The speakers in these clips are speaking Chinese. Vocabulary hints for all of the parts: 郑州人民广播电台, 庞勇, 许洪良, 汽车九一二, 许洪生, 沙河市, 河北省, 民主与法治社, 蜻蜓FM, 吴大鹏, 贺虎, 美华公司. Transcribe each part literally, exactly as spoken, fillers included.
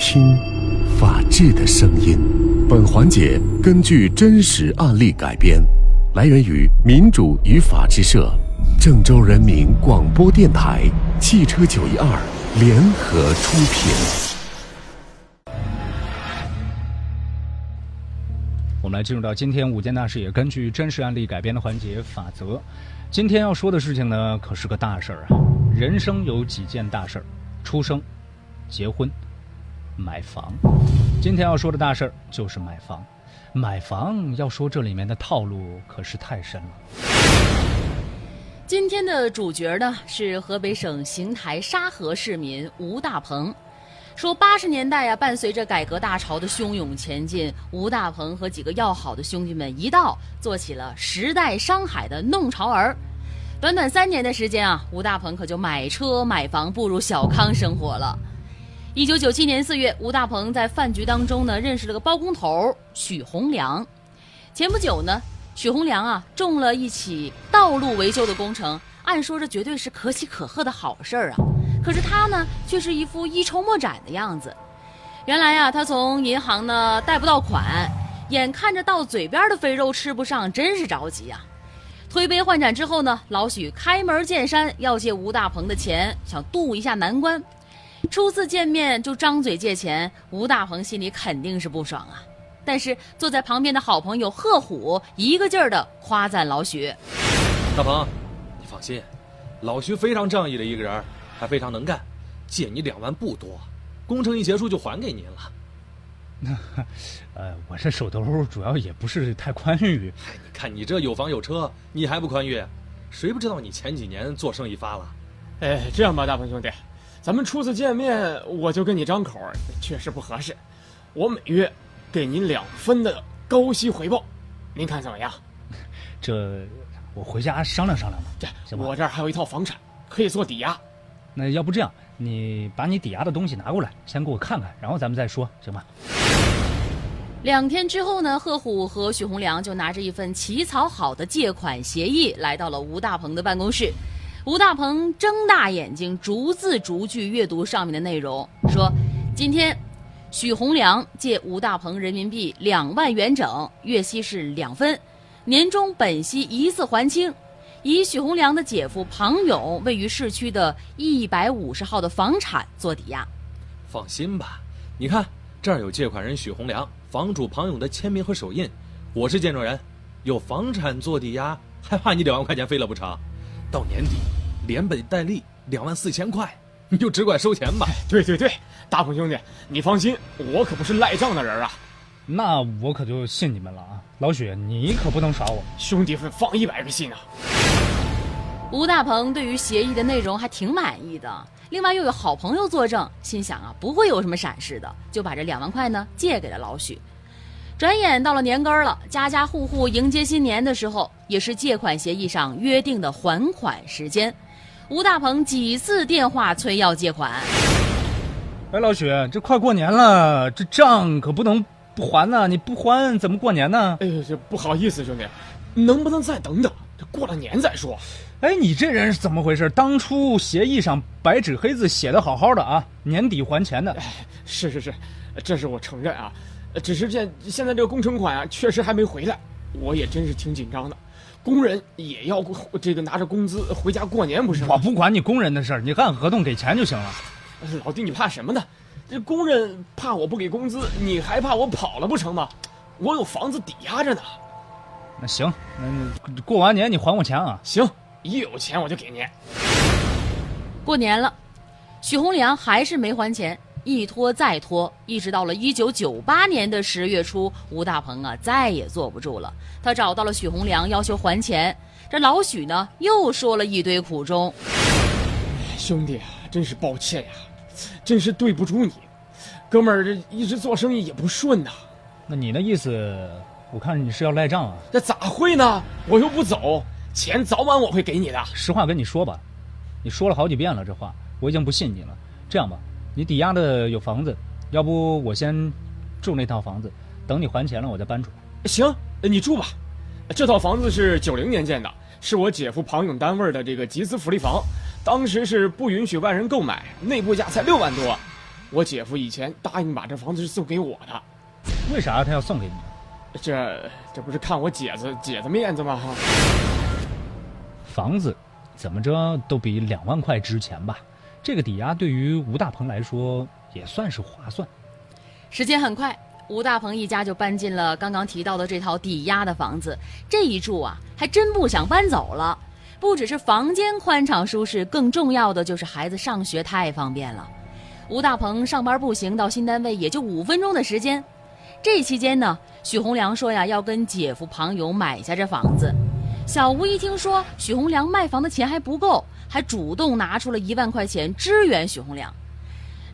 听法治的声音。本环节根据真实案例改编，来源于民主与法治社、郑州人民广播电台、汽车九一二联合出品。我们来进入到今天午间大视野根据真实案例改编的环节法则。今天要说的事情呢，可是个大事儿啊！人生有几件大事儿：出生、结婚、买房。今天要说的大事儿就是买房。买房要说这里面的套路可是太深了。今天的主角呢是河北省邢台沙河市民吴大鹏。说八十年代啊，伴随着改革大潮的汹涌前进，吴大鹏和几个要好的兄弟们一道做起了时代商海的弄潮儿。短短三年的时间啊，吴大鹏可就买车买房，步入小康生活了。一九九七年四月，吴大鹏在饭局当中呢，认识了个包工头许洪良。前不久呢，许洪良啊中了一起道路维修的工程，按说这绝对是可喜可贺的好事儿啊。可是他呢，却是一副一筹莫展的样子。原来啊，他从银行呢贷不到款，眼看着到嘴边的肥肉吃不上，真是着急啊。推杯换盏之后呢，老许开门见山要借吴大鹏的钱，想渡一下难关。初次见面就张嘴借钱，吴大鹏心里肯定是不爽啊。但是坐在旁边的好朋友贺虎一个劲儿的夸赞老许：“大鹏，你放心，老徐非常仗义的一个人，还非常能干，借你两万不多，工程一结束就还给您了。”那，呃，我这手头主要也不是太宽裕。哎，你看你这有房有车，你还不宽裕？谁不知道你前几年做生意发了？哎，这样吧，大鹏兄弟。咱们初次见面，我就跟你张口，确实不合适。我每月给您两分的高息回报，您看怎么样？这我回家商量商量吧。这我这儿还有一套房产可以做抵押。那要不这样，你把你抵押的东西拿过来，先给我看看，然后咱们再说，行吧？两天之后呢，贺虎和许洪良就拿着一份起草好的借款协议，来到了吴大鹏的办公室。吴大鹏睁大眼睛，逐字逐句阅读上面的内容，说：“今天，许洪良借吴大鹏人民币两万元整，月息是两分，年终本息一次还清。以许洪良的姐夫庞勇位于市区的一百五十号的房产做抵押。放心吧，你看这儿有借款人许洪良、房主庞勇的签名和手印，我是见证人。有房产做抵押，还怕你两万块钱飞了不成？”到年底，连本带利两万四千块，你就只管收钱吧。对对对，大鹏兄弟，你放心，我可不是赖账的人啊。那我可就信你们了啊，老许，你可不能耍我。兄弟们放一百个心啊！吴大鹏对于协议的内容还挺满意的，另外又有好朋友作证，心想啊，不会有什么闪失的，就把这两万块呢借给了老许。转眼到了年根儿了，家家户户迎接新年的时候，也是借款协议上约定的还款时间。吴大鹏几次电话催要借款。哎，老许，这快过年了，这账可不能不还呢、啊，你不还怎么过年呢？哎呦，这不好意思，兄弟，能不能再等等？这过了年再说。哎，你这人是怎么回事？当初协议上白纸黑字写的好好的啊，年底还钱的。哎，是是是，这是我承认啊。只是现现在这个工程款啊，确实还没回来，我也真是挺紧张的。工人也要这个拿着工资回家过年，不是吗？我不管你工人的事儿，你按合同给钱就行了。老弟，你怕什么呢？这工人怕我不给工资，你还怕我跑了不成吗？我有房子抵押着呢。那行，那过完年你还我钱啊。行，一有钱我就给您。过年了，许洪良还是没还钱。一拖再拖，一直到了一九九八年的十月初，吴大鹏啊再也坐不住了，他找到了许洪良要求还钱。这老许呢又说了一堆苦衷：“兄弟啊，真是抱歉呀、啊，真是对不住你，哥们儿这一直做生意也不顺呐、啊。”那你的意思，我看你是要赖账啊？那咋会呢？我又不走，钱早晚我会给你的。实话跟你说吧，你说了好几遍了这话，我已经不信你了。这样吧。你抵押的有房子，要不我先住那套房子，等你还钱了我再搬出来。行，你住吧。这套房子是九零年建的，是我姐夫庞勇单位的这个集资福利房，当时是不允许外人购买，内部价才六万多。我姐夫以前答应把这房子是送给我的。为啥他要送给你？这这不是看我姐子姐子面子吗？房子怎么着都比两万块值钱吧？这个抵押对于吴大鹏来说也算是划算。时间很快，吴大鹏一家就搬进了刚刚提到的这套抵押的房子。这一住啊，还真不想搬走了。不只是房间宽敞舒适，更重要的就是孩子上学太方便了。吴大鹏上班步行到新单位也就五分钟的时间。这期间呢，许洪良说呀，要跟姐夫庞勇买下这房子。小吴一听说许洪良卖房的钱还不够，还主动拿出了一万块钱支援许洪良。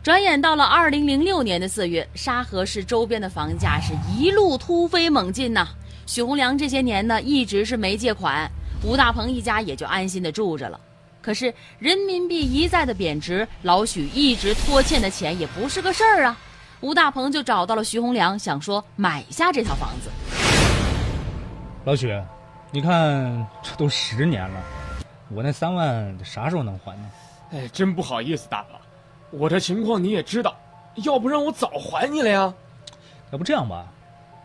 转眼到了二零零六年的四月，沙河市周边的房价是一路突飞猛进呐、啊。许洪良这些年呢，一直是没借款，吴大鹏一家也就安心的住着了。可是人民币一再的贬值，老许一直拖欠的钱也不是个事儿啊。吴大鹏就找到了徐洪良，想说买下这套房子。老许，你看这都十年了，我那三万啥时候能还呢？哎，真不好意思，大哥，我这情况你也知道，要不然我早还你了呀。要不这样吧，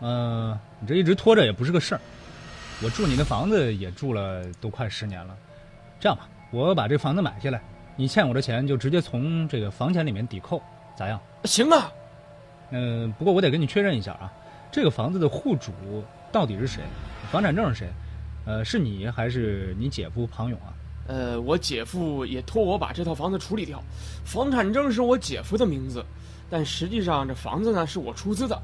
嗯、呃，你这一直拖着也不是个事儿。我住你的房子也住了都快十年了，这样吧，我把这房子买下来，你欠我的钱就直接从这个房钱里面抵扣，咋样？行啊。嗯、呃，不过我得跟你确认一下啊，这个房子的户主到底是谁？房产证是谁？呃，是你还是你姐夫庞勇啊？呃，我姐夫也托我把这套房子处理掉，房产证是我姐夫的名字，但实际上这房子呢是我出资的，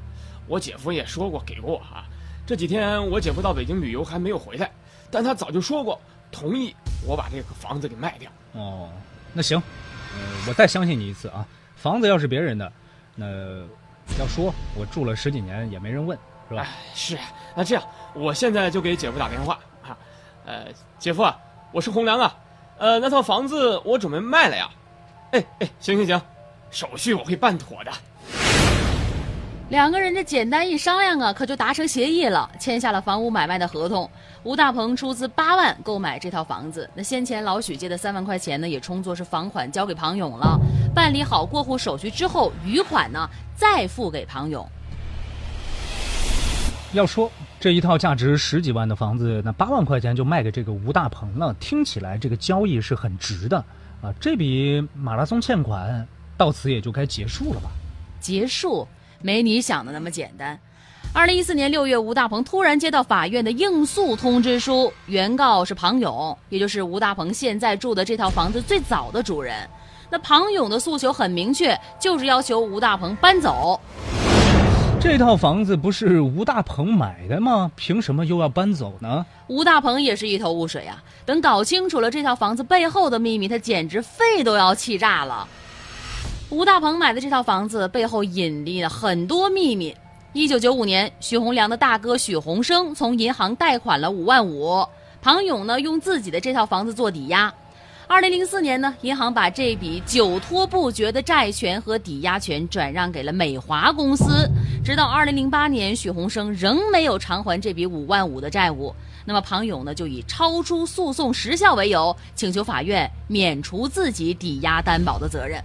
我姐夫也说过给过我啊。这几天我姐夫到北京旅游还没有回来，但他早就说过同意我把这个房子给卖掉。哦，那行，呃，我再相信你一次啊。房子要是别人的，那要说我住了十几年也没人问，是吧？哎、是。那这样，我现在就给姐夫打电话啊。呃，姐夫啊，我是洪良啊。呃，那套房子我准备卖了呀。哎哎，行行行，手续我会办妥的。两个人这简单一商量啊，可就达成协议了，签下了房屋买卖的合同。吴大鹏出资八万购买这套房子，那先前老许借的三万块钱呢，也充作是房款交给庞勇了。办理好过户手续之后，余款呢再付给庞勇。要说这一套价值十几万的房子，那八万块钱就卖给这个吴大鹏了，听起来这个交易是很值的啊！这笔马拉松欠款到此也就该结束了吧？结束。没你想的那么简单。二零一四年六月，吴大鹏突然接到法院的应诉通知书，原告是庞勇，也就是吴大鹏现在住的这套房子最早的主人。那庞勇的诉求很明确，就是要求吴大鹏搬走。这套房子不是吴大鹏买的吗？凭什么又要搬走呢？吴大鹏也是一头雾水啊！等搞清楚了这套房子背后的秘密，他简直肺都要气炸了。吴大鹏买的这套房子背后隐匿了很多秘密。一九九五年，许洪良的大哥许洪生从银行贷款了五万五，庞勇呢用自己的这套房子做抵押。二零零四年呢，银行把这笔久拖不决的债权和抵押权转让给了美华公司。直到二零零八年，许洪生仍没有偿还这笔五万五的债务。那么庞勇呢，就以超出诉讼时效为由，请求法院免除自己抵押担保的责任。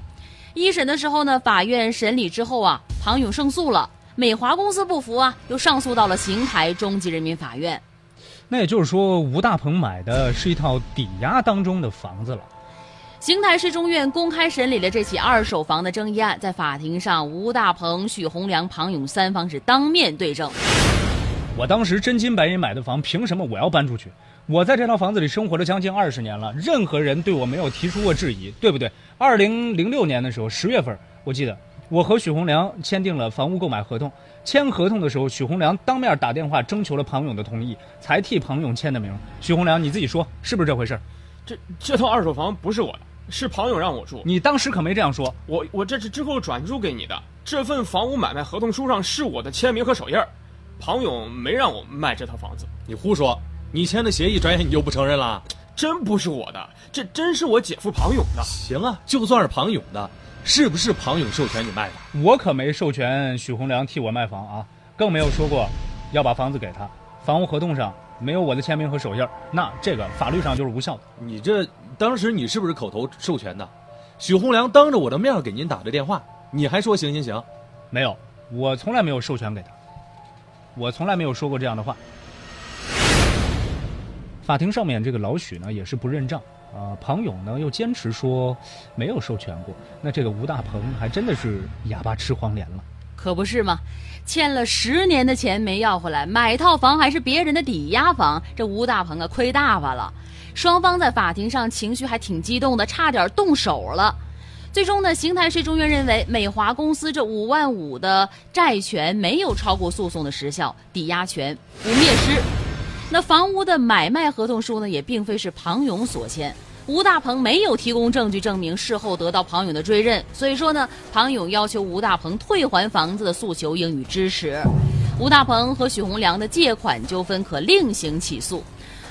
一审的时候呢，法院审理之后啊，庞勇胜诉了，美华公司不服啊，又上诉到了邢台中级人民法院。那也就是说，吴大鹏买的是一套抵押当中的房子了。邢台市中院公开审理了这起二手房的争议案，在法庭上，吴大鹏、许洪良、庞勇三方是当面对证。我当时真金白银买的房，凭什么我要搬出去？我在这套房子里生活了将近二十年了，任何人对我没有提出过质疑，对不对？二零零六年的时候，十月份，我记得我和许洪良签订了房屋购买合同。签合同的时候，许洪良当面打电话征求了庞勇的同意，才替庞勇签的名。许洪良，你自己说是不是这回事？这这套二手房不是我的，是庞勇让我住。你当时可没这样说，我我这是之后转租给你的。这份房屋买卖合同书上是我的签名和手印，庞勇没让我卖这套房子。你胡说！你签的协议，转眼你就不承认了？真不是我的，这真是我姐夫庞勇的。行啊，就算是庞勇的，是不是庞勇授权你卖的？我可没授权许洪良替我卖房啊，更没有说过要把房子给他。房屋合同上没有我的签名和手印，那这个法律上就是无效的。你这当时你是不是口头授权的？许洪良当着我的面给您打的电话，你还说行行行？没有，我从来没有授权给他，我从来没有说过这样的话。法庭上面这个老许呢也是不认账啊、呃，庞勇呢又坚持说没有授权过，那这个吴大鹏还真的是哑巴吃黄连了。 可不是嘛，欠了十年的钱没要回来，买套房还是别人的抵押房，这吴大鹏啊亏大发了。双方在法庭上情绪还挺激动的，差点动手了。最终呢，邢台市中院认为美华公司这五万五的债权没有超过诉讼的时效，抵押权不灭失。那房屋的买卖合同书呢，也并非是庞勇所签。 吴大鹏没有提供证据证明事后得到庞勇的追认，所以说呢，庞勇要求吴大鹏退还房子的诉求应予支持。吴大鹏和许洪良的借款纠纷可另行起诉。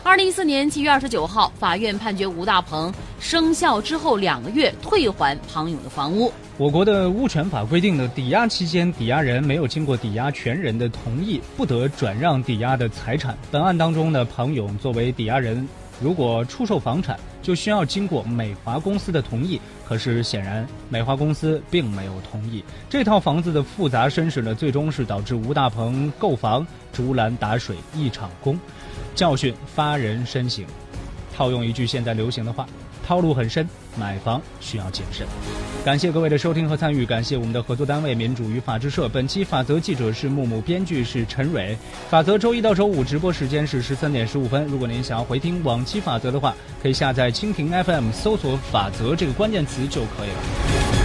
二零一四年七月二十九号，法院判决吴大鹏生效之后两个月退还庞勇的房屋。我国的物权法规定的抵押期间，抵押人没有经过抵押权人的同意，不得转让抵押的财产。本案当中呢，庞勇作为抵押人。 如果出售房产，就需要经过美华公司的同意。可是显然，美华公司并没有同意。这套房子的复杂身世呢，最终是导致吴大鹏购房竹篮打水一场空。教训发人深省。套用一句现在流行的话：套路很深，买房需要谨慎。感谢各位的收听和参与，感谢我们的合作单位民主与法制社。本期法则记者是木木，编剧是陈蕊。法则周一到周五直播时间是十三点十五分。如果您想要回听往期法则的话，可以下载蜻蜓 F M， 搜索"法则"这个关键词就可以了。